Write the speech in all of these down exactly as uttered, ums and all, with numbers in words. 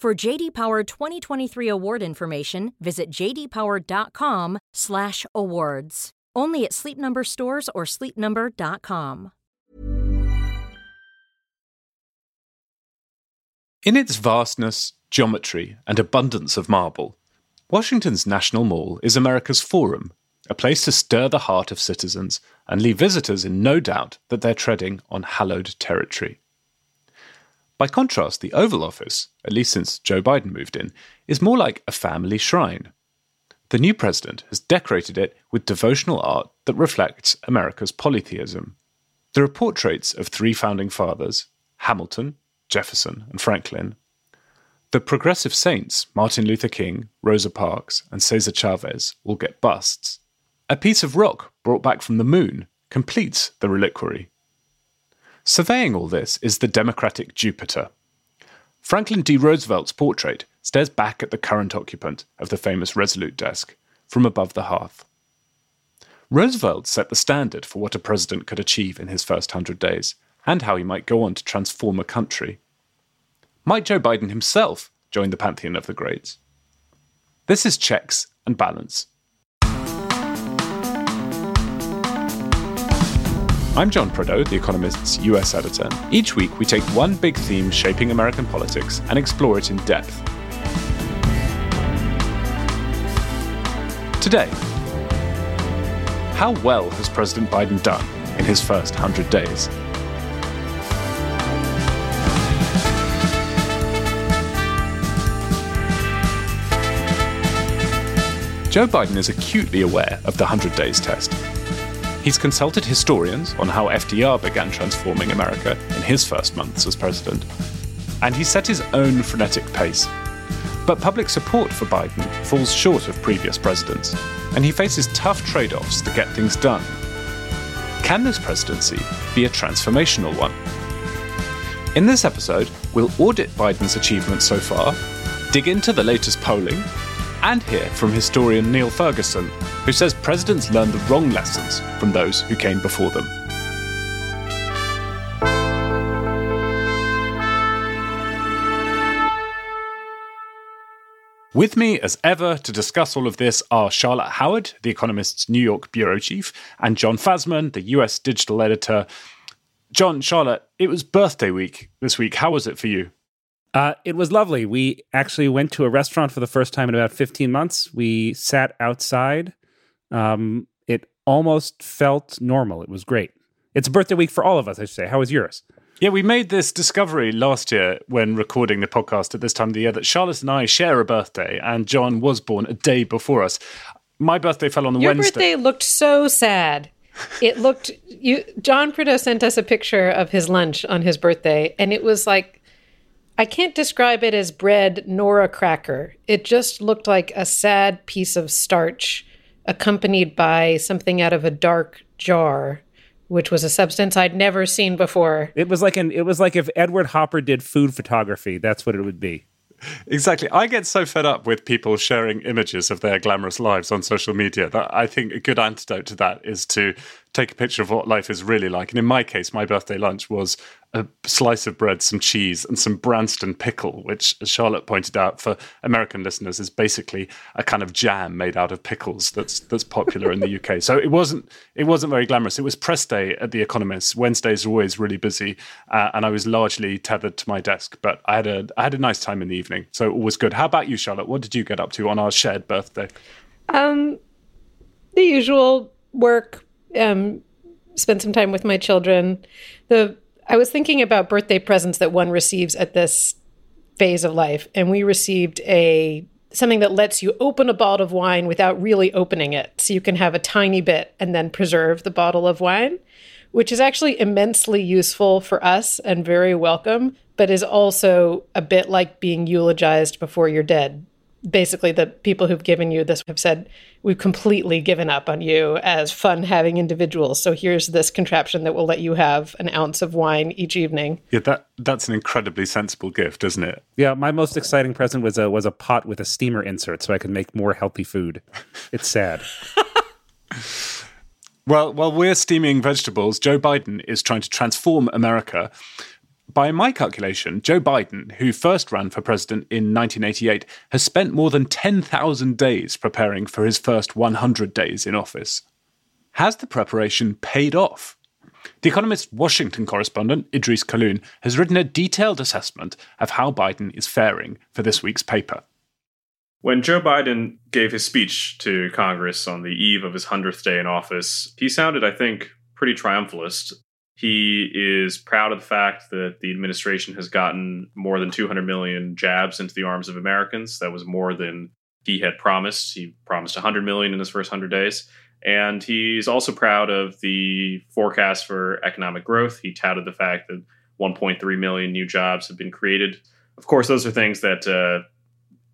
For J D. Power twenty twenty-three award information, visit j d power dot com slash awards. Only at Sleep Number stores or sleep number dot com. In its vastness, geometry, and abundance of marble, Washington's National Mall is America's forum, a place to stir the heart of citizens and leave visitors in no doubt that they're treading on hallowed territory. By contrast, the Oval Office, at least since Joe Biden moved in, is more like a family shrine. The new president has decorated it with devotional art that reflects America's polytheism. There are portraits of three founding fathers, Hamilton, Jefferson, and Franklin, the progressive saints, Martin Luther King, Rosa Parks, and Cesar Chavez, all get busts. A piece of rock brought back from the moon completes the reliquary. Surveying all this is the Democratic Jupiter. Franklin D. Roosevelt's portrait stares back at the current occupant of the famous Resolute desk from above the hearth. Roosevelt set the standard for what a president could achieve in his first hundred days, and how he might go on to transform a country. Might Joe Biden himself join the pantheon of the greats? This is Checks and Balance. I'm John Prado, The Economist's U S editor. Each week, we take one big theme shaping American politics and explore it in depth. Today, how well has President Biden done in his first hundred days? Joe Biden is acutely aware of the hundred days test. He's consulted historians on how F D R began transforming America in his first months as president. And he set his own frenetic pace. But public support for Biden falls short of previous presidents, and he faces tough trade-offs to get things done. Can this presidency be a transformational one? In this episode, we'll audit Biden's achievements so far, dig into the latest polling, and hear from historian Niall Ferguson, who says presidents learn the wrong lessons from those who came before them. With me, as ever, to discuss all of this are Charlotte Howard, The Economist's New York bureau chief, and John Fasman, the U S digital editor. John, Charlotte, it was birthday week this week. How was it for you? Uh, it was lovely. We actually went to a restaurant for the first time in about fifteen months. We sat outside. Um, it almost felt normal. It was great. It's a birthday week for all of us, I should say. How was yours? Yeah, we made this discovery last year when recording the podcast at this time of the year that Charlotte and I share a birthday, and John was born a day before us. My birthday fell on the Your Wednesday. Your birthday looked so sad. It looked... you. John Prado sent us a picture of his lunch on his birthday, and it was like... I can't describe it as bread nor a cracker. It just looked like a sad piece of starch accompanied by something out of a dark jar, which was a substance I'd never seen before. It was like an it was like if Edward Hopper did food photography, that's what it would be. Exactly. I get so fed up with people sharing images of their glamorous lives on social media that I think a good antidote to that is to take a picture of what life is really like. And in my case, my birthday lunch was a slice of bread, some cheese, and some Branston pickle, which, as Charlotte pointed out, for American listeners, is basically a kind of jam made out of pickles that's that's popular in the U K. So it wasn't it wasn't very glamorous. It was press day at The Economist. Wednesdays are always really busy, uh, and I was largely tethered to my desk. But I had a I had a nice time in the evening, so all was good. How about you, Charlotte? What did you get up to on our shared birthday? Um, the usual work. Um, spent some time with my children. The I was thinking about birthday presents that one receives at this phase of life, and we received a something that lets you open a bottle of wine without really opening it. So you can have a tiny bit and then preserve the bottle of wine, which is actually immensely useful for us and very welcome, but is also a bit like being eulogized before you're dead basically the people who've given you this have said, we've completely given up on you as fun-having individuals. So here's this contraption that will let you have an ounce of wine each evening. Yeah, that that's an incredibly sensible gift, isn't it? Yeah, my most exciting present was a, was a pot with a steamer insert so I could make more healthy food. It's sad. Well, while we're steaming vegetables, Joe Biden is trying to transform America. By my calculation, Joe Biden, who first ran for president in nineteen eighty-eight, has spent more than ten thousand days preparing for his first one hundred days in office. Has the preparation paid off? The Economist Washington correspondent, Idrees Kahloon, has written a detailed assessment of how Biden is faring for this week's paper. When Joe Biden gave his speech to Congress on the eve of his hundredth day in office, he sounded, I think, pretty triumphalist. He is proud of the fact that the administration has gotten more than two hundred million jabs into the arms of Americans. That was more than he had promised. He promised one hundred million in his first one hundred days. And he's also proud of the forecast for economic growth. He touted the fact that one point three million new jobs have been created. Of course, those are things that uh,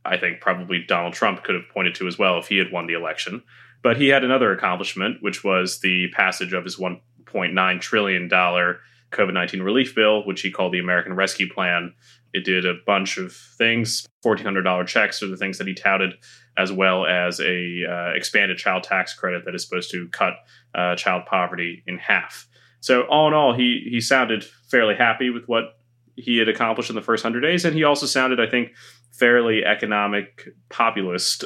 I think probably Donald Trump could have pointed to as well if he had won the election. But he had another accomplishment, which was the passage of his one. one point nine trillion dollars COVID nineteen relief bill, which he called the American Rescue Plan. It did a bunch of things. fourteen hundred dollars checks are the things that he touted, as well as a uh, expanded child tax credit that is supposed to cut uh, child poverty in half. So all in all, he he sounded fairly happy with what he had accomplished in the first one hundred days. And he also sounded, I think, fairly economic populist.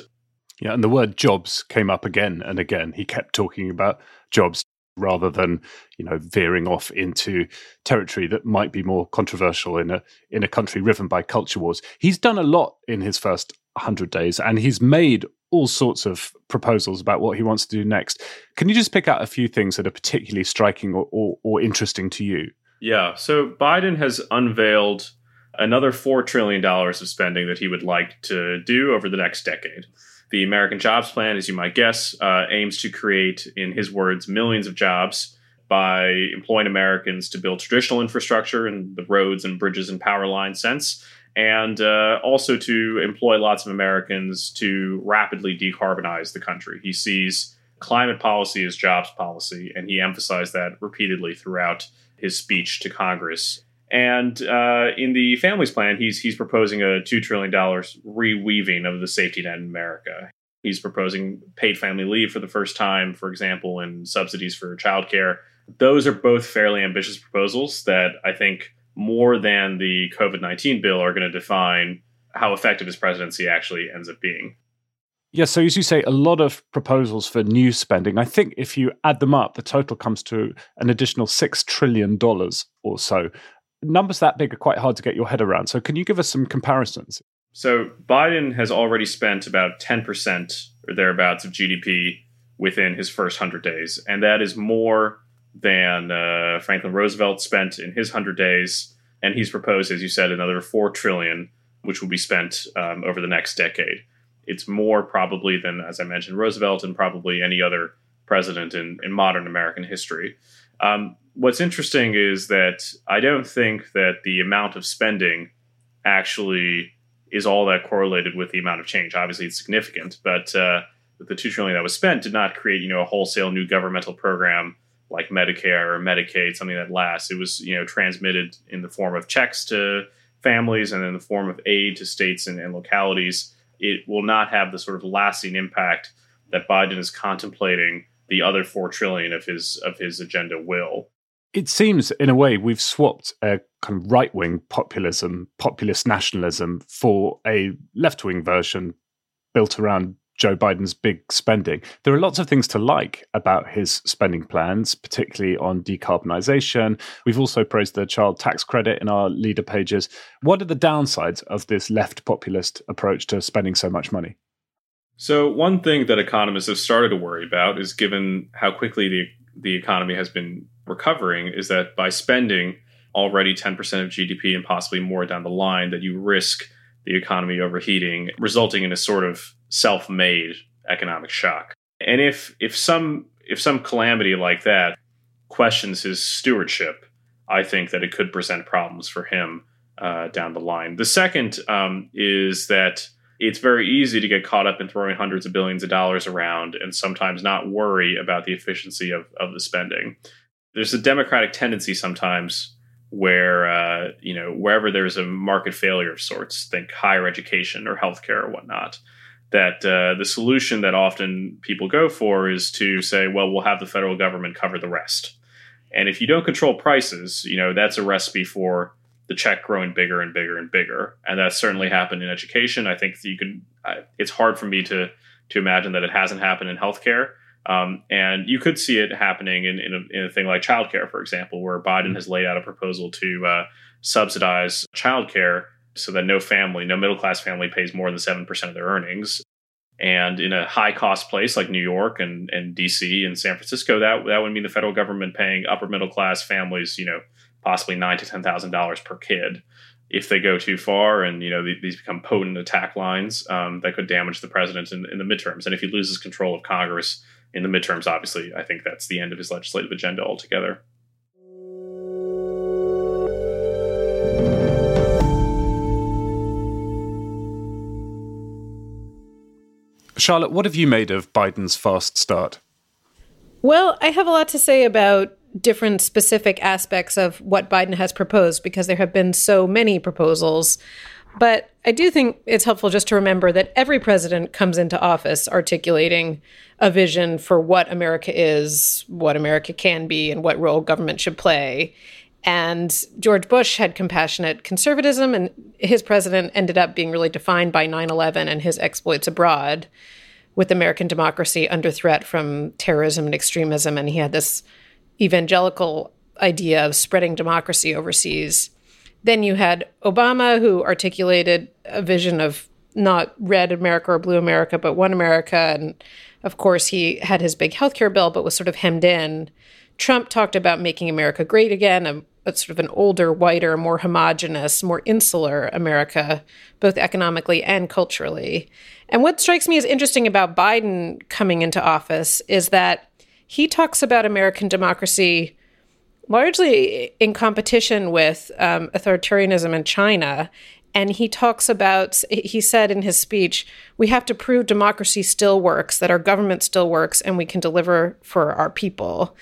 Yeah, and the word jobs came up again and again. He kept talking about jobs, rather than, you know, veering off into territory that might be more controversial in a in a country riven by culture wars. He's done a lot in his first one hundred days, and he's made all sorts of proposals about what he wants to do next. Can you just pick out a few things that are particularly striking or, or, or interesting to you? Yeah, so Biden has unveiled another four trillion dollars of spending that he would like to do over the next decade. The American Jobs Plan, as you might guess, uh, aims to create, in his words, millions of jobs by employing Americans to build traditional infrastructure in the roads and bridges and power line sense, and uh, also to employ lots of Americans to rapidly decarbonize the country. He sees climate policy as jobs policy, and he emphasized that repeatedly throughout his speech to Congress. And uh, in the Families Plan, he's he's proposing a two trillion dollars reweaving of the safety net in America. He's proposing paid family leave for the first time, for example, and subsidies for childcare. Those are both fairly ambitious proposals that I think more than the COVID nineteen bill are going to define how effective his presidency actually ends up being. Yeah, so as you say, a lot of proposals for new spending. I think if you add them up, the total comes to an additional six trillion dollars or so. Numbers that big are quite hard to get your head around. So can you give us some comparisons? So Biden has already spent about ten percent or thereabouts of G D P within his first one hundred days. And that is more than uh, Franklin Roosevelt spent in his one hundred days. And he's proposed, as you said, another four trillion dollars, which will be spent um, over the next decade. It's more probably than, as I mentioned, Roosevelt and probably any other president in, in modern American history. Um, what's interesting is that I don't think that the amount of spending actually is all that correlated with the amount of change. Obviously, it's significant, but uh, the two trillion dollars that was spent did not create, you know, a wholesale new governmental program like Medicare or Medicaid, something that lasts. It was, you know, transmitted in the form of checks to families and in the form of aid to states and, and localities. It will not have the sort of lasting impact that Biden is contemplating the other four trillion dollars of his of his agenda will. It seems, in a way, we've swapped a kind of right-wing populism, populist nationalism, for a left-wing version built around Joe Biden's big spending. There are lots of things to like about his spending plans, particularly on decarbonization. We've also praised the child tax credit in our leader pages. What are the downsides of this left populist approach to spending so much money? So one thing that economists have started to worry about is, given how quickly the, the economy has been recovering, is that by spending already ten percent of G D P and possibly more down the line, that you risk the economy overheating, resulting in a sort of self-made economic shock. And if if some if some calamity like that questions his stewardship, I think that it could present problems for him uh, down the line. The second um, is that it's very easy to get caught up in throwing hundreds of billions of dollars around and sometimes not worry about the efficiency of, of the spending. There's a democratic tendency sometimes where, uh, you know, wherever there's a market failure of sorts, think higher education or healthcare or whatnot, that uh, the solution that often people go for is to say, well, we'll have the federal government cover the rest. And if you don't control prices, you know, that's a recipe for the check growing bigger and bigger and bigger. And that's certainly happened in education. I think you could, it's hard for me to to imagine that it hasn't happened in healthcare. Um, and you could see it happening in, in, a, in a thing like childcare, for example, where Biden has laid out a proposal to uh, subsidize childcare so that no family, no middle-class family pays more than seven percent of their earnings. And in a high-cost place like New York and, and D C and San Francisco, that that would mean the federal government paying upper-middle-class families, you know, possibly nine to ten thousand dollars per kid, if they go too far, and you know these become potent attack lines um, that could damage the president in, in the midterms. And if he loses control of Congress in the midterms, obviously, I think that's the end of his legislative agenda altogether. Charlotte, what have you made of Biden's fast start? Well, I have a lot to say about different specific aspects of what Biden has proposed because there have been so many proposals. But I do think it's helpful just to remember that every president comes into office articulating a vision for what America is, what America can be, and what role government should play. And George Bush had compassionate conservatism, and his president ended up being really defined by nine eleven and his exploits abroad with American democracy under threat from terrorism and extremism. And he had this evangelical idea of spreading democracy overseas. Then you had Obama, who articulated a vision of not red America or blue America, but one America. And of course, he had his big healthcare bill, but was sort of hemmed in. Trump talked about making America great again, a, a sort of an older, whiter, more homogenous, more insular America, both economically and culturally. And what strikes me as interesting about Biden coming into office is that he talks about American democracy largely in competition with um, authoritarianism in China. And he talks about, he said in his speech, we have to prove democracy still works, that our government still works, and we can deliver for our people.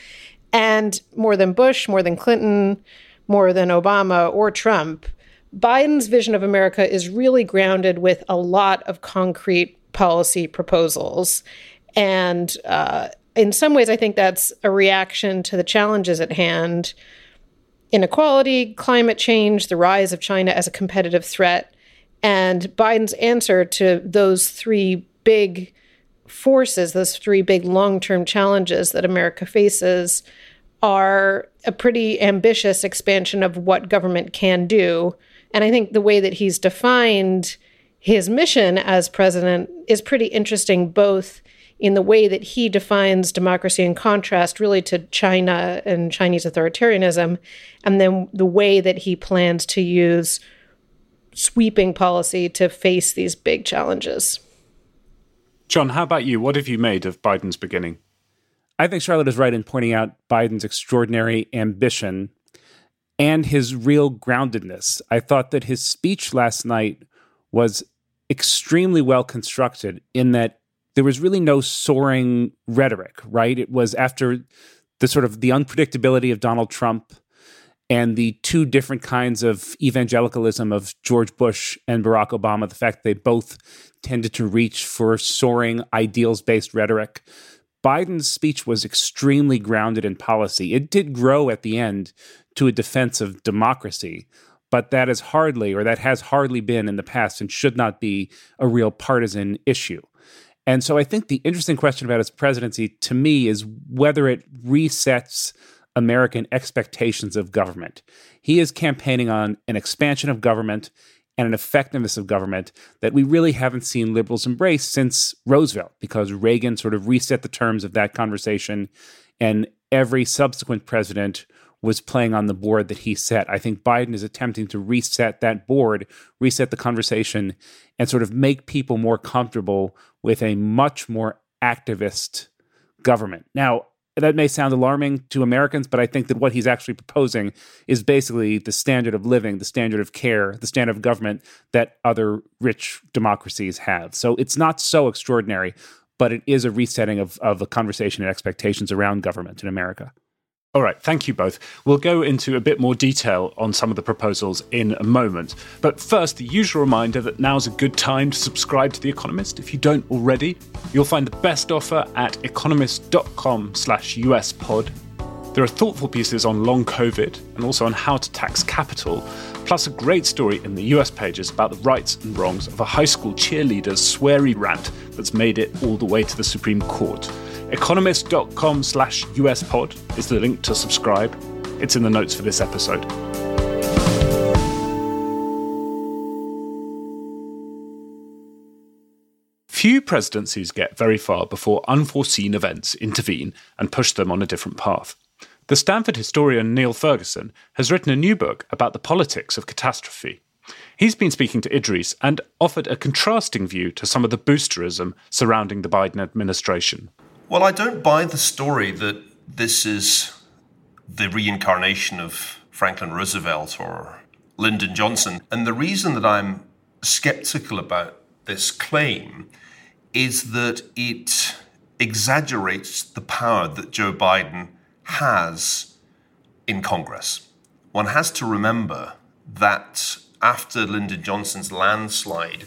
And more than Bush, more than Clinton, more than Obama or Trump, Biden's vision of America is really grounded with a lot of concrete policy proposals. And, uh, in some ways, I think that's a reaction to the challenges at hand: inequality, climate change, the rise of China as a competitive threat. And Biden's answer to those three big forces, those three big long-term challenges that America faces, are a pretty ambitious expansion of what government can do. And I think the way that he's defined his mission as president is pretty interesting, both in the way that he defines democracy in contrast really to China and Chinese authoritarianism, and then the way that he plans to use sweeping policy to face these big challenges. John, how about you? What have you made of Biden's beginning? I think Charlotte is right in pointing out Biden's extraordinary ambition and his real groundedness. I thought that his speech last night was extremely well constructed in that there was really no soaring rhetoric, right? It was after the sort of the unpredictability of Donald Trump and the two different kinds of evangelicalism of George Bush and Barack Obama, the fact that they both tended to reach for soaring ideals-based rhetoric. Biden's speech was extremely grounded in policy. It did grow at the end to a defense of democracy, but that is hardly, or that has hardly been in the past and should not be a real partisan issue. And so I think the interesting question about his presidency, to me, is whether it resets American expectations of government. He is campaigning on an expansion of government and an effectiveness of government that we really haven't seen liberals embrace since Roosevelt, because Reagan sort of reset the terms of that conversation, and every subsequent president was playing on the board that he set. I think Biden is attempting to reset that board, reset the conversation, and sort of make people more comfortable with a much more activist government. Now, That may sound alarming to Americans, but I think that what he's actually proposing is basically the standard of living, the standard of care, the standard of government that other rich democracies have. So it's not so extraordinary, but it is a resetting of, of a conversation and expectations around government in America. All right, thank you both. We'll go into a bit more detail on some of the proposals in a moment. But first, the usual reminder that now's a good time to subscribe to The Economist if you don't already. You'll find the best offer at economist dot com slash U S pod. There are thoughtful pieces on long COVID and also on how to tax capital, plus a great story in the U S pages about the rights and wrongs of a high school cheerleader's sweary rant that's made it all the way to the Supreme Court. economist dot com slash U S pod is the link to subscribe. It's in the notes for this episode. Few presidencies get very far before unforeseen events intervene and push them on a different path. The Stanford historian Niall Ferguson has written a new book about the politics of catastrophe. He's been speaking to Idrees and offered a contrasting view to some of the boosterism surrounding the Biden administration. Well, I don't buy the story that this is the reincarnation of Franklin Roosevelt or Lyndon Johnson. And the reason that I'm skeptical about this claim is that it exaggerates the power that Joe Biden has in Congress. One has to remember that after Lyndon Johnson's landslide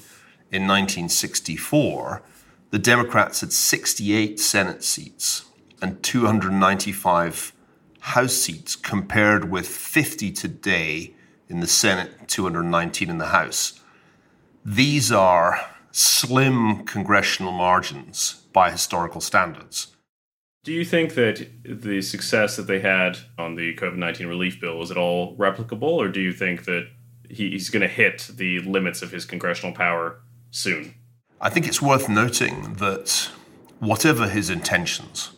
in nineteen sixty-four, the Democrats had sixty-eight Senate seats and two hundred ninety-five House seats, compared with fifty today in the Senate, two hundred nineteen in the House. These are slim congressional margins by historical standards. Do you think that the success that they had on the COVID nineteen relief bill is at all replicable, or do you think that he's going to hit the limits of his congressional power soon? I think it's worth noting that whatever his intentions,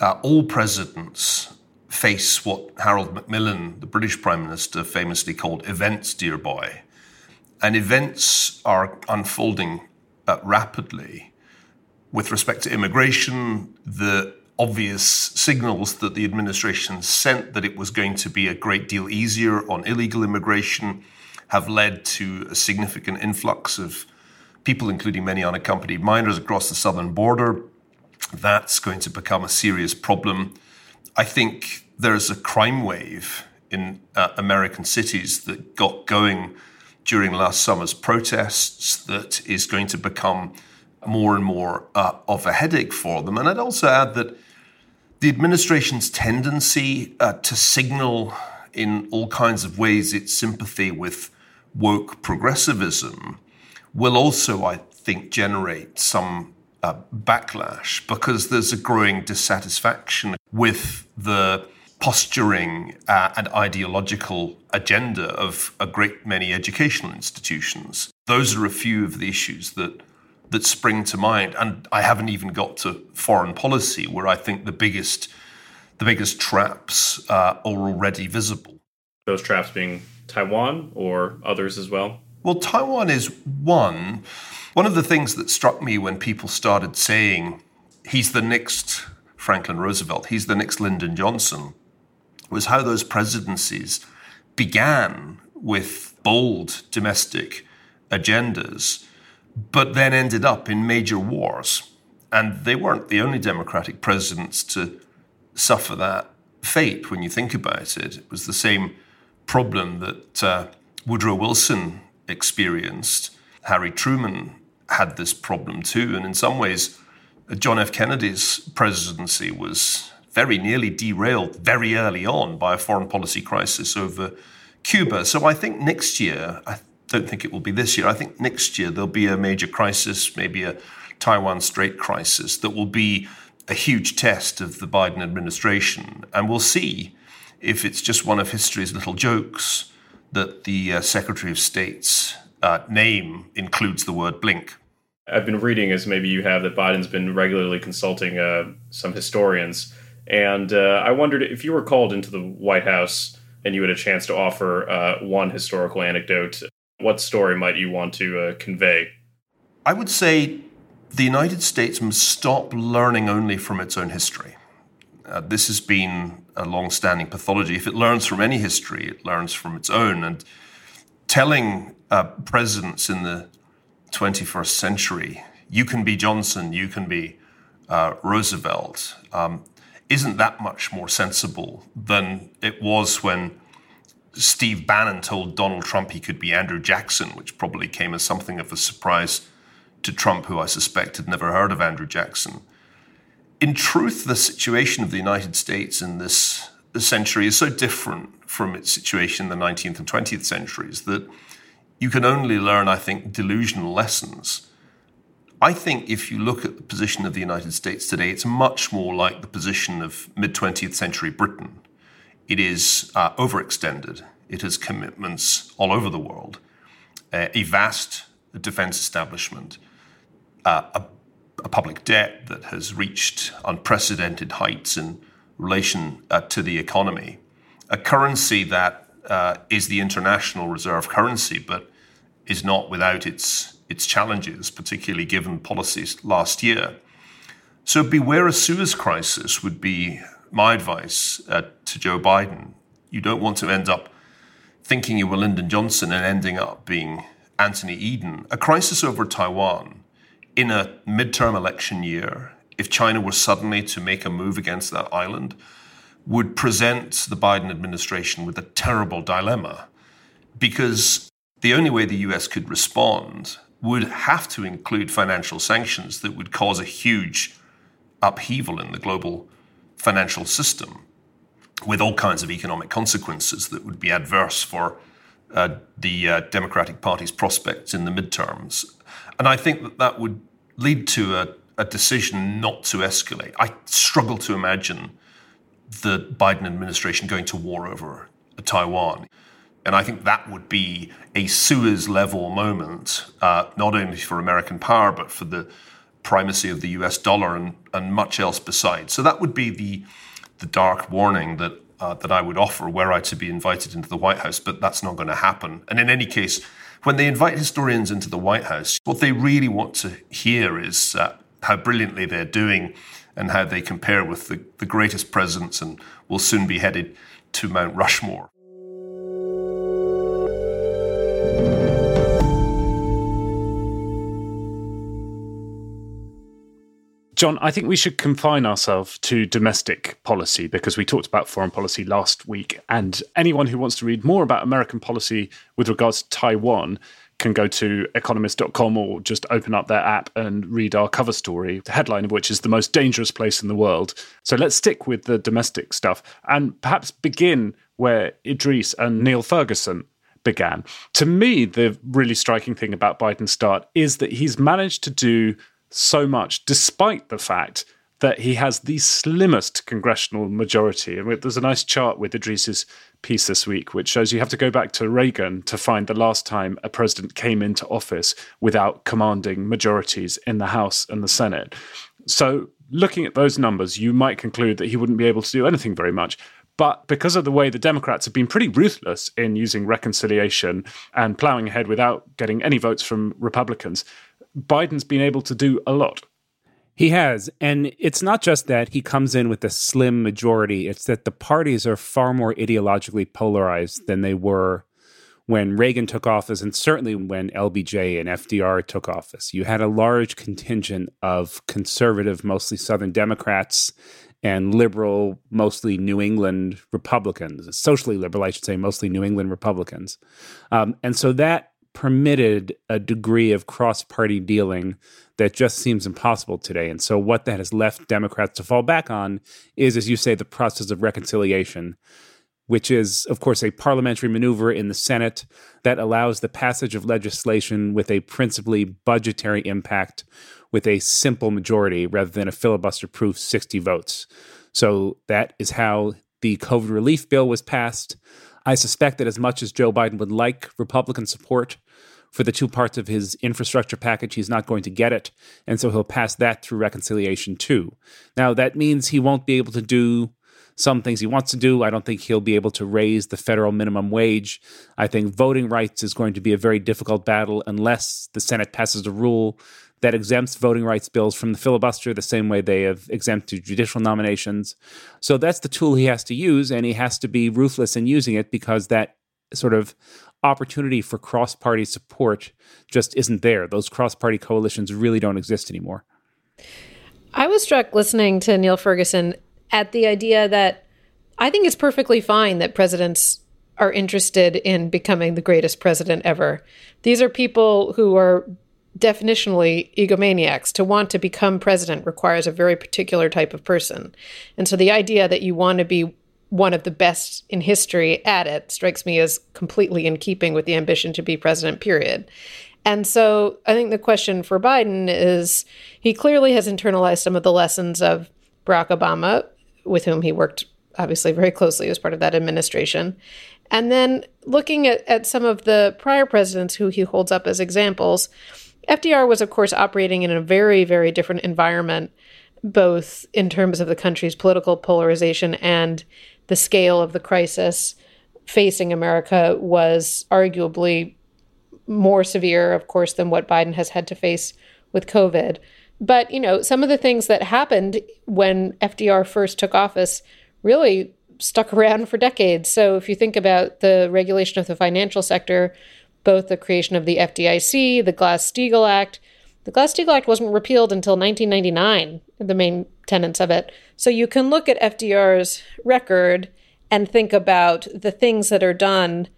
uh, all presidents face what Harold Macmillan, the British Prime Minister, famously called events, dear boy. And events are unfolding uh, rapidly. With respect to immigration, the obvious signals that the administration sent that it was going to be a great deal easier on illegal immigration have led to a significant influx of people, including many unaccompanied minors, across the southern border. That's going to become a serious problem. I think there's a crime wave in uh, American cities that got going during last summer's protests that is going to become more and more uh, of a headache for them. And I'd also add that the administration's tendency uh, to signal in all kinds of ways its sympathy with woke progressivism will also, I think, generate some uh, backlash, because there's a growing dissatisfaction with the posturing uh, and ideological agenda of a great many educational institutions. Those are a few of the issues that that spring to mind. And I haven't even got to foreign policy, where I think the biggest, the biggest traps uh, are already visible. Those traps being Taiwan or others as well? Well, Taiwan is one. One of the things that struck me when people started saying he's the next Franklin Roosevelt, he's the next Lyndon Johnson, was how those presidencies began with bold domestic agendas, but then ended up in major wars. And they weren't the only Democratic presidents to suffer that fate when you think about it. It was the same problem that uh, Woodrow Wilson experienced. Harry Truman had this problem too, and in some ways, John F. Kennedy's presidency was very nearly derailed very early on by a foreign policy crisis over Cuba. So I think next year, I don't think it will be this year, I think next year there'll be a major crisis, maybe a Taiwan Strait crisis, that will be a huge test of the Biden administration. And we'll see if it's just one of history's little jokes that the uh, Secretary of State's uh, name includes the word blink. I've been reading, as maybe you have, that Biden's been regularly consulting uh, some historians. And uh, I wondered if you were called into the White House and you had a chance to offer uh, one historical anecdote, what story might you want to uh, convey? I would say the United States must stop learning only from its own history. Uh, this has been a long-standing pathology. If it learns from any history, it learns from its own. And telling uh, presidents in the twenty-first century, you can be Johnson, you can be uh, Roosevelt, um, isn't that much more sensible than it was when Steve Bannon told Donald Trump he could be Andrew Jackson, which probably came as something of a surprise to Trump, who I suspect had never heard of Andrew Jackson. In truth, the situation of the United States in this century is so different from its situation in the nineteenth and twentieth centuries that you can only learn, I think, delusional lessons. I think if you look at the position of the United States today, it's much more like the position of mid-twentieth century Britain. It is uh, overextended. It has commitments all over the world, uh, a vast defense establishment, uh, a a public debt that has reached unprecedented heights in relation uh, to the economy, a currency that uh, is the international reserve currency but is not without its its challenges, particularly given policies last year. So beware a Suez crisis would be my advice uh, to Joe Biden. You don't want to end up thinking you were Lyndon Johnson and ending up being Anthony Eden. A crisis over Taiwan in a midterm election year, if China were suddenly to make a move against that island, would present the Biden administration with a terrible dilemma, because the only way the U S could respond would have to include financial sanctions that would cause a huge upheaval in the global financial system, with all kinds of economic consequences that would be adverse for Uh, the uh, Democratic Party's prospects in the midterms. And I think that that would lead to a, a decision not to escalate. I struggle to imagine the Biden administration going to war over Taiwan. And I think that would be a Suez-level moment, uh, not only for American power, but for the primacy of the U S dollar and, and much else besides. So that would be the, the dark warning that Uh, that I would offer were I to be invited into the White House, but that's not going to happen. And in any case, when they invite historians into the White House, what they really want to hear is uh, how brilliantly they're doing and how they compare with the, the greatest presidents and will soon be headed to Mount Rushmore. John, I think we should confine ourselves to domestic policy, because we talked about foreign policy last week, and anyone who wants to read more about American policy with regards to Taiwan can go to economist dot com or just open up their app and read our cover story, the headline of which is "The Most Dangerous Place in the World." So let's stick with the domestic stuff and perhaps begin where Idrees and Niall Ferguson began. To me, the really striking thing about Biden's start is that he's managed to do so much, despite the fact that he has the slimmest congressional majority. And there's a nice chart with Idrees's piece this week, which shows you have to go back to Reagan to find the last time a president came into office without commanding majorities in the House and the Senate. So looking at those numbers, you might conclude that he wouldn't be able to do anything very much. But because of the way the Democrats have been pretty ruthless in using reconciliation and ploughing ahead without getting any votes from Republicans, Biden's been able to do a lot. He has. And it's not just that he comes in with a slim majority. It's that the parties are far more ideologically polarized than they were when Reagan took office, and certainly when L B J and F D R took office. You had a large contingent of conservative, mostly Southern Democrats, and liberal, mostly New England Republicans, socially liberal, I should say, mostly New England Republicans. Um, and so that permitted a degree of cross-party dealing that just seems impossible today. And so what that has left Democrats to fall back on is, as you say, the process of reconciliation, which is, of course, a parliamentary maneuver in the Senate that allows the passage of legislation with a principally budgetary impact with a simple majority rather than a filibuster-proof sixty votes. So that is how the COVID relief bill was passed. I suspect that as much as Joe Biden would like Republican support for the two parts of his infrastructure package, he's not going to get it. And so he'll pass that through reconciliation too. Now, that means he won't be able to do some things he wants to do. I don't think he'll be able to raise the federal minimum wage. I think voting rights is going to be a very difficult battle unless the Senate passes a rule that exempts voting rights bills from the filibuster the same way they have exempted judicial nominations. So that's the tool he has to use, and he has to be ruthless in using it because that sort of opportunity for cross-party support just isn't there. Those cross-party coalitions really don't exist anymore. I was struck listening to Niall Ferguson at the idea that I think it's perfectly fine that presidents are interested in becoming the greatest president ever. These are people who are definitionally egomaniacs. To want to become president requires a very particular type of person. And so the idea that you want to be one of the best in history at it strikes me as completely in keeping with the ambition to be president, period. And so I think the question for Biden is, he clearly has internalized some of the lessons of Barack Obama, with whom he worked obviously very closely as part of that administration. And then looking at, at some of the prior presidents who he holds up as examples, F D R was, of course, operating in a very, very different environment, both in terms of the country's political polarization and the scale of the crisis facing America was arguably more severe, of course, than what Biden has had to face with COVID. But, you know, some of the things that happened when F D R first took office really stuck around for decades. So if you think about the regulation of the financial sector, both the creation of the F D I C, the Glass-Steagall Act. The Glass-Steagall Act wasn't repealed until nineteen ninety-nine, the main tenets of it. So you can look at F D R's record and think about the things that are done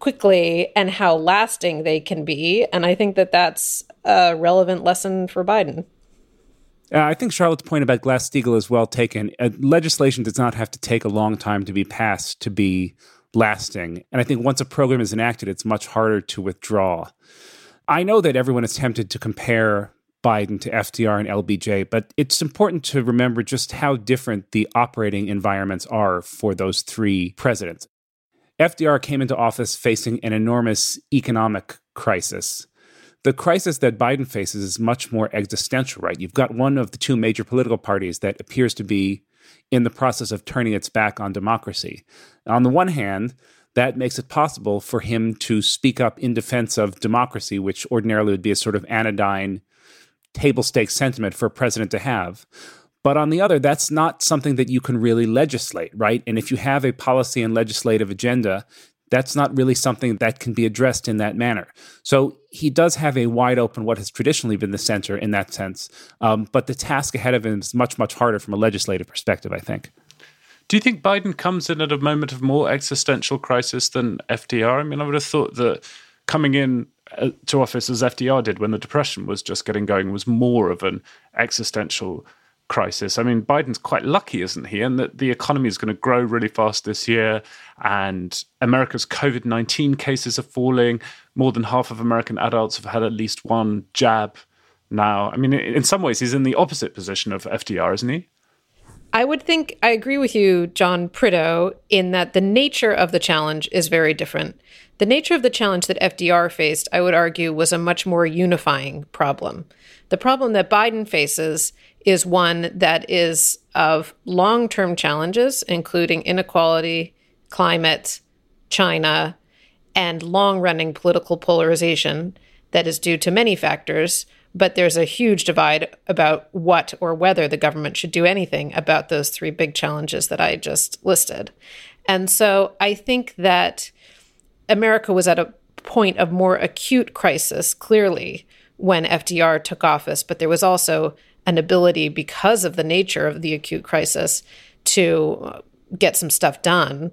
quickly and how lasting they can be. And I think that that's a relevant lesson for Biden. Uh, I think Charlotte's point about Glass-Steagall is well taken. Uh, legislation does not have to take a long time to be passed to be lasting. And I think once a program is enacted, it's much harder to withdraw. I know that everyone is tempted to compare Biden to F D R and L B J, but it's important to remember just how different the operating environments are for those three presidents. F D R came into office facing an enormous economic crisis. The crisis that Biden faces is much more existential, right? You've got one of the two major political parties that appears to be in the process of turning its back on democracy. On the one hand, that makes it possible for him to speak up in defense of democracy, which ordinarily would be a sort of anodyne, table stakes sentiment for a president to have. But on the other, that's not something that you can really legislate, right? And if you have a policy and legislative agenda, that's not really something that can be addressed in that manner. So he does have a wide open, what has traditionally been the center in that sense. Um, but the task ahead of him is much, much harder from a legislative perspective, I think. Do you think Biden comes in at a moment of more existential crisis than F D R? I mean, I would have thought that coming in to office as F D R did when the Depression was just getting going was more of an existential crisis. I mean, Biden's quite lucky, isn't he? And that the economy is going to grow really fast this year, and America's covid nineteen cases are falling. More than half of American adults have had at least one jab now. I mean, in some ways, he's in the opposite position of F D R, isn't he? I would think I agree with you, John Prado, in that the nature of the challenge is very different. The nature of the challenge that F D R faced, I would argue, was a much more unifying problem. The problem that Biden faces is one that is of long-term challenges, including inequality, climate, China, and long-running political polarization that is due to many factors. But there's a huge divide about what or whether the government should do anything about those three big challenges that I just listed. And so I think that America was at a point of more acute crisis, clearly, when F D R took office, but there was also an ability, because of the nature of the acute crisis, to get some stuff done.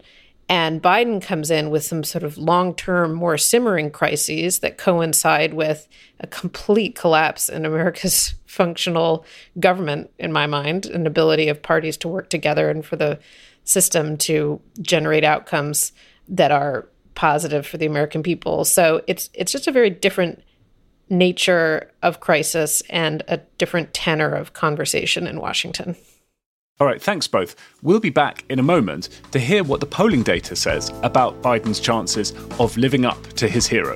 And Biden comes in with some sort of long-term, more simmering crises that coincide with a complete collapse in America's functional government, in my mind, an ability of parties to work together and for the system to generate outcomes that are positive for the American people. So it's it's just a very different nature of crisis and a different tenor of conversation in Washington. All right, thanks both. We'll be back in a moment to hear what the polling data says about Biden's chances of living up to his hero.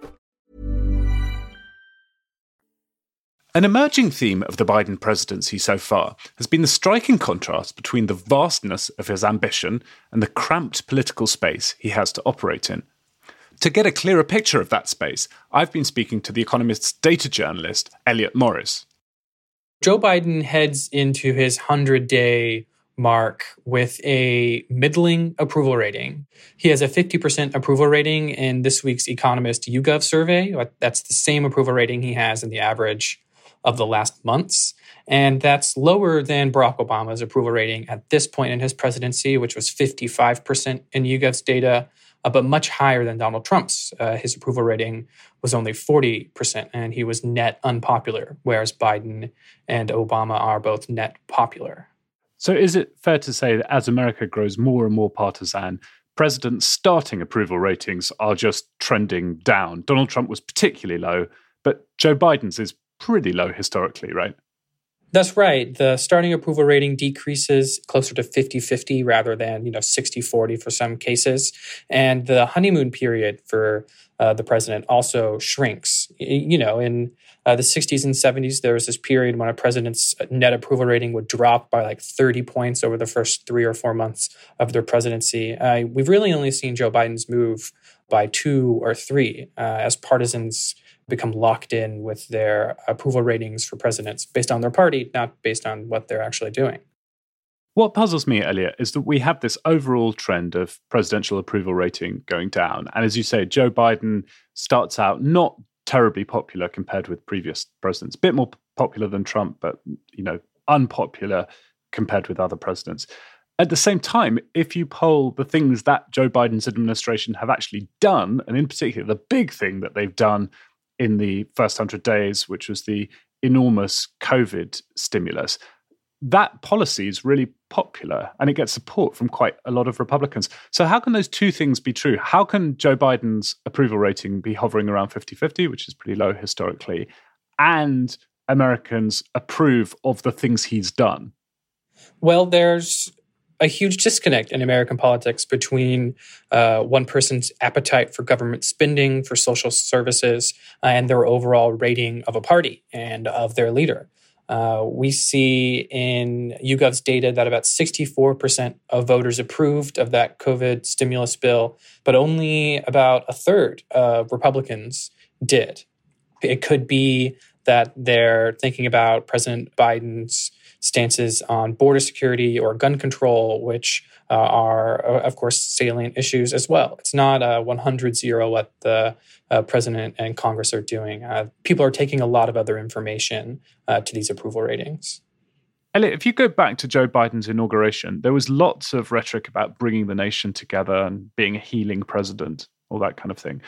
An emerging theme of the Biden presidency so far has been the striking contrast between the vastness of his ambition and the cramped political space he has to operate in. To get a clearer picture of that space, I've been speaking to The Economist's data journalist, Elliot Morris. Joe Biden heads into his hundred-day mark with a middling approval rating. He has a fifty percent approval rating in this week's Economist YouGov survey. That's the same approval rating he has in the average of the last months. And that's lower than Barack Obama's approval rating at this point in his presidency, which was fifty-five percent in YouGov's data, uh, but much higher than Donald Trump's. Uh, his approval rating was only forty percent, and he was net unpopular, whereas Biden and Obama are both net popular. So is it fair to say that as America grows more and more partisan, presidents' starting approval ratings are just trending down? Donald Trump was particularly low, but Joe Biden's is pretty low historically, right? That's right. The starting approval rating decreases closer to fifty-fifty rather than, you know, sixty-forty for some cases. And the honeymoon period for uh, the president also shrinks. You know, in uh, the sixties and seventies, there was this period when a president's net approval rating would drop by like thirty points over the first three or four months of their presidency. Uh, we've really only seen Joe Biden's move by two or three uh, as partisans become locked in with their approval ratings for presidents based on their party, not based on what they're actually doing. What puzzles me, Elliot, is that we have this overall trend of presidential approval rating going down. And as you say, Joe Biden starts out not terribly popular compared with previous presidents, a bit more popular than Trump, but, you know, unpopular compared with other presidents. At the same time, if you poll the things that Joe Biden's administration have actually done, and in particular, the big thing that they've done in the first hundred days, which was the enormous COVID stimulus, that policy is really popular and it gets support from quite a lot of Republicans. So how can those two things be true? How can Joe Biden's approval rating be hovering around fifty-fifty, which is pretty low historically, and Americans approve of the things he's done? Well, there's a huge disconnect in American politics between uh, one person's appetite for government spending, for social services, uh, and their overall rating of a party and of their leader. Uh, we see in YouGov's data that about sixty-four percent of voters approved of that COVID stimulus bill, but only about a third of Republicans did. It could be that they're thinking about President Biden's stances on border security or gun control, which uh, are, uh, of course, salient issues as well. It's not a one hundred zero what the uh, president and Congress are doing. Uh, people are taking a lot of other information uh, to these approval ratings. Elliot, if you go back to Joe Biden's inauguration, there was lots of rhetoric about bringing the nation together and being a healing president, all that kind of thing.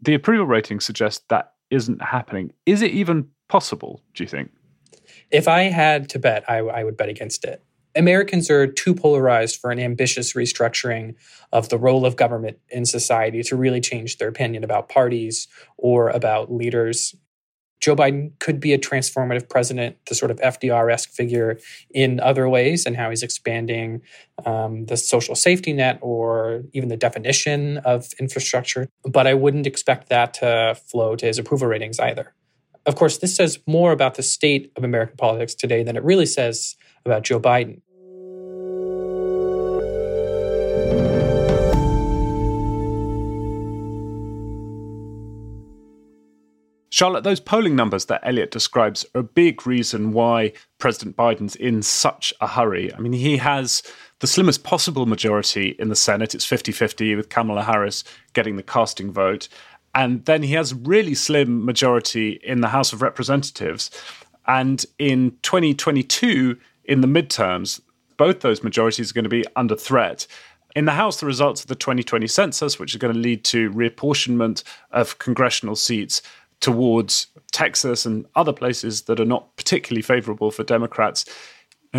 The approval ratings suggest that isn't happening. Is it even possible, do you think? If I had to bet, I, I would bet against it. Americans are too polarized for an ambitious restructuring of the role of government in society to really change their opinion about parties or about leaders. Joe Biden could be a transformative president, the sort of F D R-esque figure in other ways and how he's expanding um, the social safety net or even the definition of infrastructure. But I wouldn't expect that to flow to his approval ratings either. Of course, this says more about the state of American politics today than it really says about Joe Biden. Charlotte, those polling numbers that Elliot describes are a big reason why President Biden's in such a hurry. I mean, he has the slimmest possible majority in the Senate. It's fifty-fifty with Kamala Harris getting the casting vote. And then he has really slim majority in the House of Representatives. And in twenty twenty-two, in the midterms, both those majorities are going to be under threat. In the House, the results of the twenty twenty census, which are going to lead to reapportionment of congressional seats towards Texas and other places that are not particularly favorable for Democrats.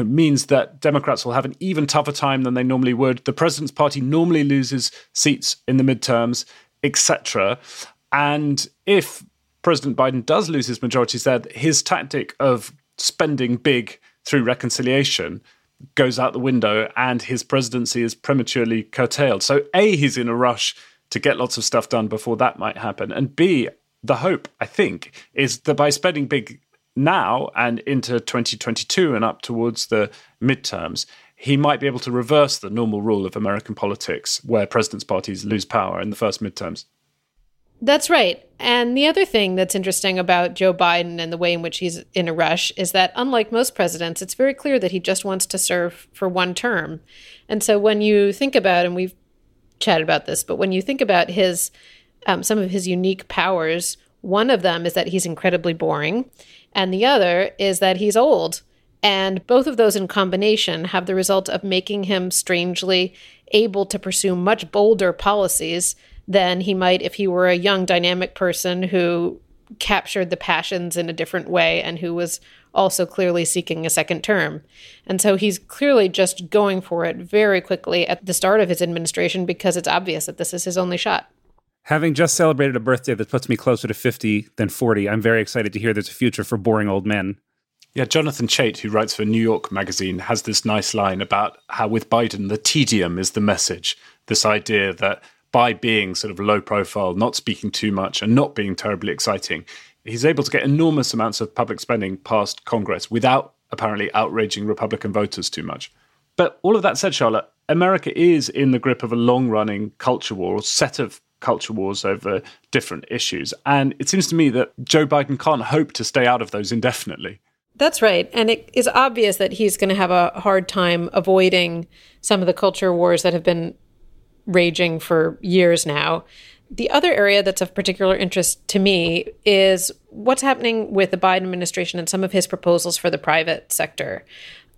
means that Democrats will have an even tougher time than they normally would. The president's party normally loses seats in the midterms, et cetera. And if President Biden does lose his majorities there, his tactic of spending big through reconciliation goes out the window and his presidency is prematurely curtailed. So A, he's in a rush to get lots of stuff done before that might happen. And B, the hope, I think, is that by spending big now and into twenty twenty-two and up towards the midterms, he might be able to reverse the normal rule of American politics where presidents' parties lose power in the first midterms. That's right. And the other thing that's interesting about Joe Biden and the way in which he's in a rush is that, unlike most presidents, it's very clear that he just wants to serve for one term. And so when you think about, and we've chatted about this, but when you think about his um, some of his unique powers, one of them is that he's incredibly boring, and the other is that he's old. And both of those in combination have the result of making him strangely able to pursue much bolder policies than he might if he were a young, dynamic person who captured the passions in a different way and who was also clearly seeking a second term. And so he's clearly just going for it very quickly at the start of his administration because it's obvious that this is his only shot. Having just celebrated a birthday that puts me closer to fifty than forty, I'm very excited to hear there's a future for boring old men. Yeah, Jonathan Chait, who writes for New York Magazine, has this nice line about how with Biden, the tedium is the message. This idea that by being sort of low profile, not speaking too much, and not being terribly exciting, he's able to get enormous amounts of public spending past Congress without apparently outraging Republican voters too much. But all of that said, Charlotte, America is in the grip of a long-running culture war, or set of culture wars over different issues. And it seems to me that Joe Biden can't hope to stay out of those indefinitely. That's right. And it is obvious that he's going to have a hard time avoiding some of the culture wars that have been raging for years now. The other area that's of particular interest to me is what's happening with the Biden administration and some of his proposals for the private sector.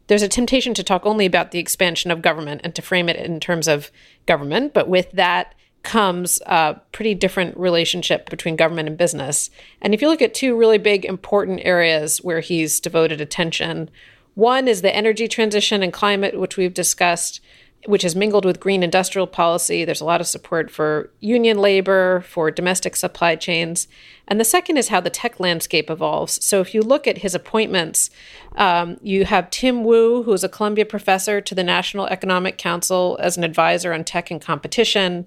There's a temptation to talk only about the expansion of government and to frame it in terms of government, but with that comes a pretty different relationship between government and business. And if you look at two really big, important areas where he's devoted attention, one is the energy transition and climate, which we've discussed, which is mingled with green industrial policy. There's a lot of support for union labor, for domestic supply chains. And the second is how the tech landscape evolves. So if you look at his appointments, um, you have Tim Wu, who is a Columbia professor to the National Economic Council as an advisor on tech and competition.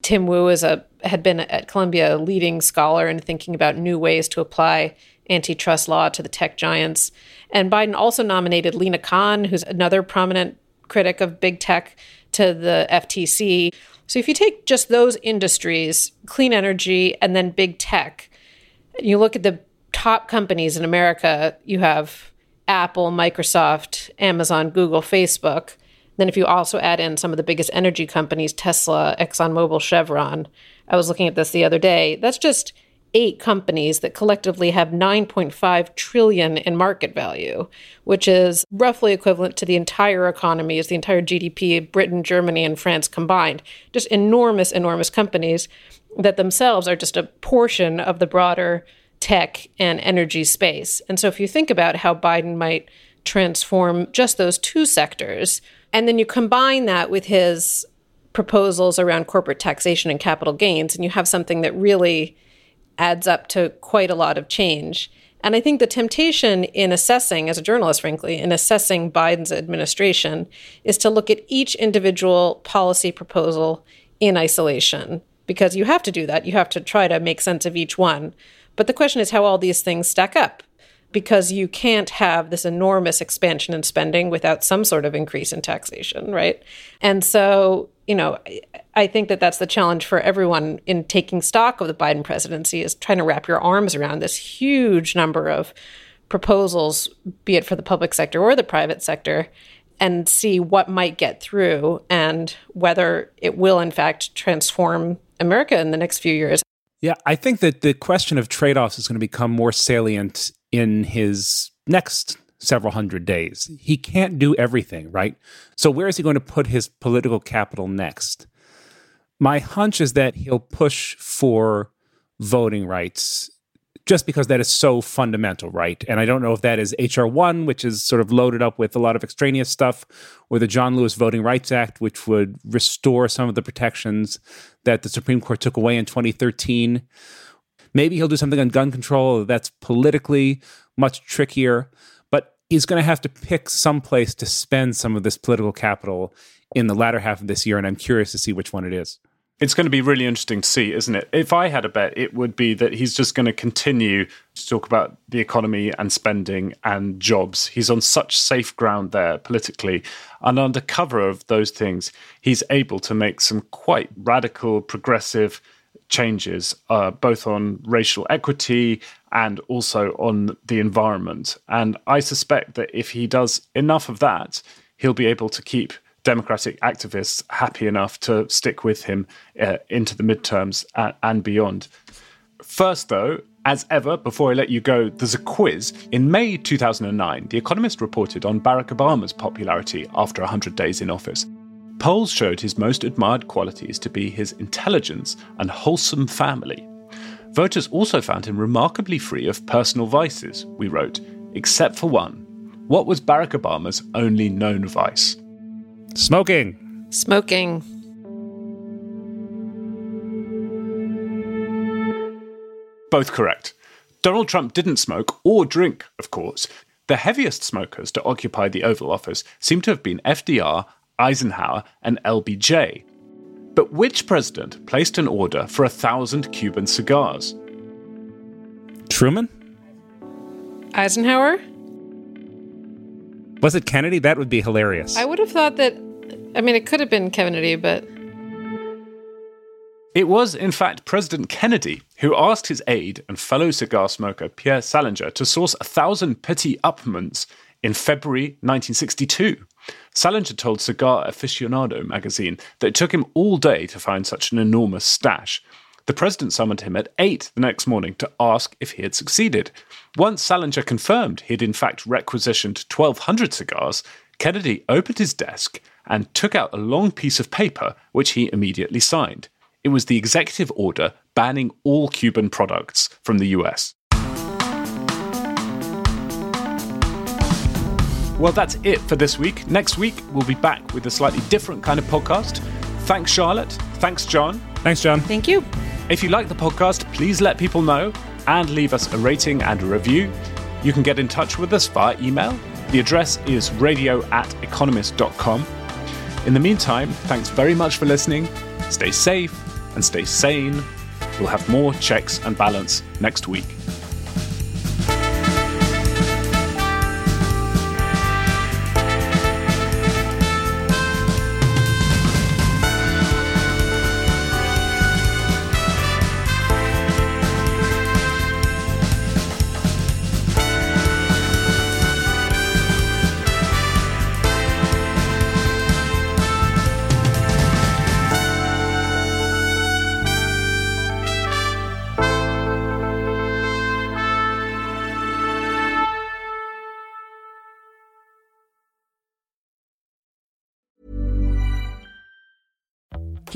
Tim Wu is a had been at Columbia a leading scholar in thinking about new ways to apply antitrust law to the tech giants. And Biden also nominated Lina Khan, who's another prominent critic of big tech, to the F T C. So if you take just those industries, clean energy, and then big tech, you look at the top companies in America, you have Apple, Microsoft, Amazon, Google, Facebook. Then if you also add in some of the biggest energy companies, Tesla, ExxonMobil, Chevron, I was looking at this the other day, that's just eight companies that collectively have nine point five trillion dollars in market value, which is roughly equivalent to the entire economy, is the entire G D P of Britain, Germany, and France combined. Just enormous, enormous companies that themselves are just a portion of the broader tech and energy space. And so if you think about how Biden might transform just those two sectors, and then you combine that with his proposals around corporate taxation and capital gains, and you have something that really adds up to quite a lot of change. And I think the temptation in assessing, as a journalist, frankly, in assessing Biden's administration is to look at each individual policy proposal in isolation, because you have to do that. You have to try to make sense of each one. But the question is how all these things stack up, because you can't have this enormous expansion in spending without some sort of increase in taxation, right? And so, you know, I think that that's the challenge for everyone in taking stock of the Biden presidency, is trying to wrap your arms around this huge number of proposals, be it for the public sector or the private sector, and see what might get through and whether it will, in fact, transform America in the next few years. Yeah, I think that the question of trade-offs is going to become more salient in his next several hundred days. He can't do everything, right? So where is he going to put his political capital next? My hunch is that he'll push for voting rights, just because that is so fundamental, right? And I don't know if that is H R one, which is sort of loaded up with a lot of extraneous stuff, or the John Lewis Voting Rights Act, which would restore some of the protections that the Supreme Court took away in twenty thirteen. Maybe he'll do something on gun control that's politically much trickier, but he's going to have to pick some place to spend some of this political capital in the latter half of this year, and I'm curious to see which one it is. It's going to be really interesting to see, isn't it? If I had a bet, it would be that he's just going to continue to talk about the economy and spending and jobs. He's on such safe ground there politically. And under cover of those things, he's able to make some quite radical, progressive changes, uh, both on racial equity and also on the environment. And I suspect that if he does enough of that, he'll be able to keep Democratic activists happy enough to stick with him uh, into the midterms and, and beyond. First, though, as ever, before I let you go, there's a quiz. In May two thousand nine, The Economist reported on Barack Obama's popularity after one hundred days in office. Polls showed his most admired qualities to be his intelligence and wholesome family. Voters also found him remarkably free of personal vices, we wrote, except for one. What was Barack Obama's only known vice? Smoking. Smoking. Both correct. Donald Trump didn't smoke or drink, of course. The heaviest smokers to occupy the Oval Office seem to have been F D R, Eisenhower, and L B J. But which president placed an order for a thousand Cuban cigars? Truman? Eisenhower? Was it Kennedy? That would be hilarious. I would have thought that, I mean, it could have been Kennedy, but... It was, in fact, President Kennedy who asked his aide and fellow cigar smoker Pierre Salinger to source a thousand Petit Upmans in February nineteen sixty-two. Salinger told Cigar Aficionado magazine that it took him all day to find such an enormous stash. The president summoned him at eight the next morning to ask if he had succeeded. Once Salinger confirmed he had in fact requisitioned twelve hundred cigars, Kennedy opened his desk and took out a long piece of paper, which he immediately signed. It was the executive order banning all Cuban products from the U S. Well, that's it for this week. Next week, we'll be back with a slightly different kind of podcast. Thanks, Charlotte. Thanks, John. Thanks, John. Thank you. If you like the podcast, please let people know and leave us a rating and a review. You can get in touch with us via email. The address is radio at economist dot com. In the meantime, thanks very much for listening. Stay safe and stay sane. We'll have more Checks and Balance next week.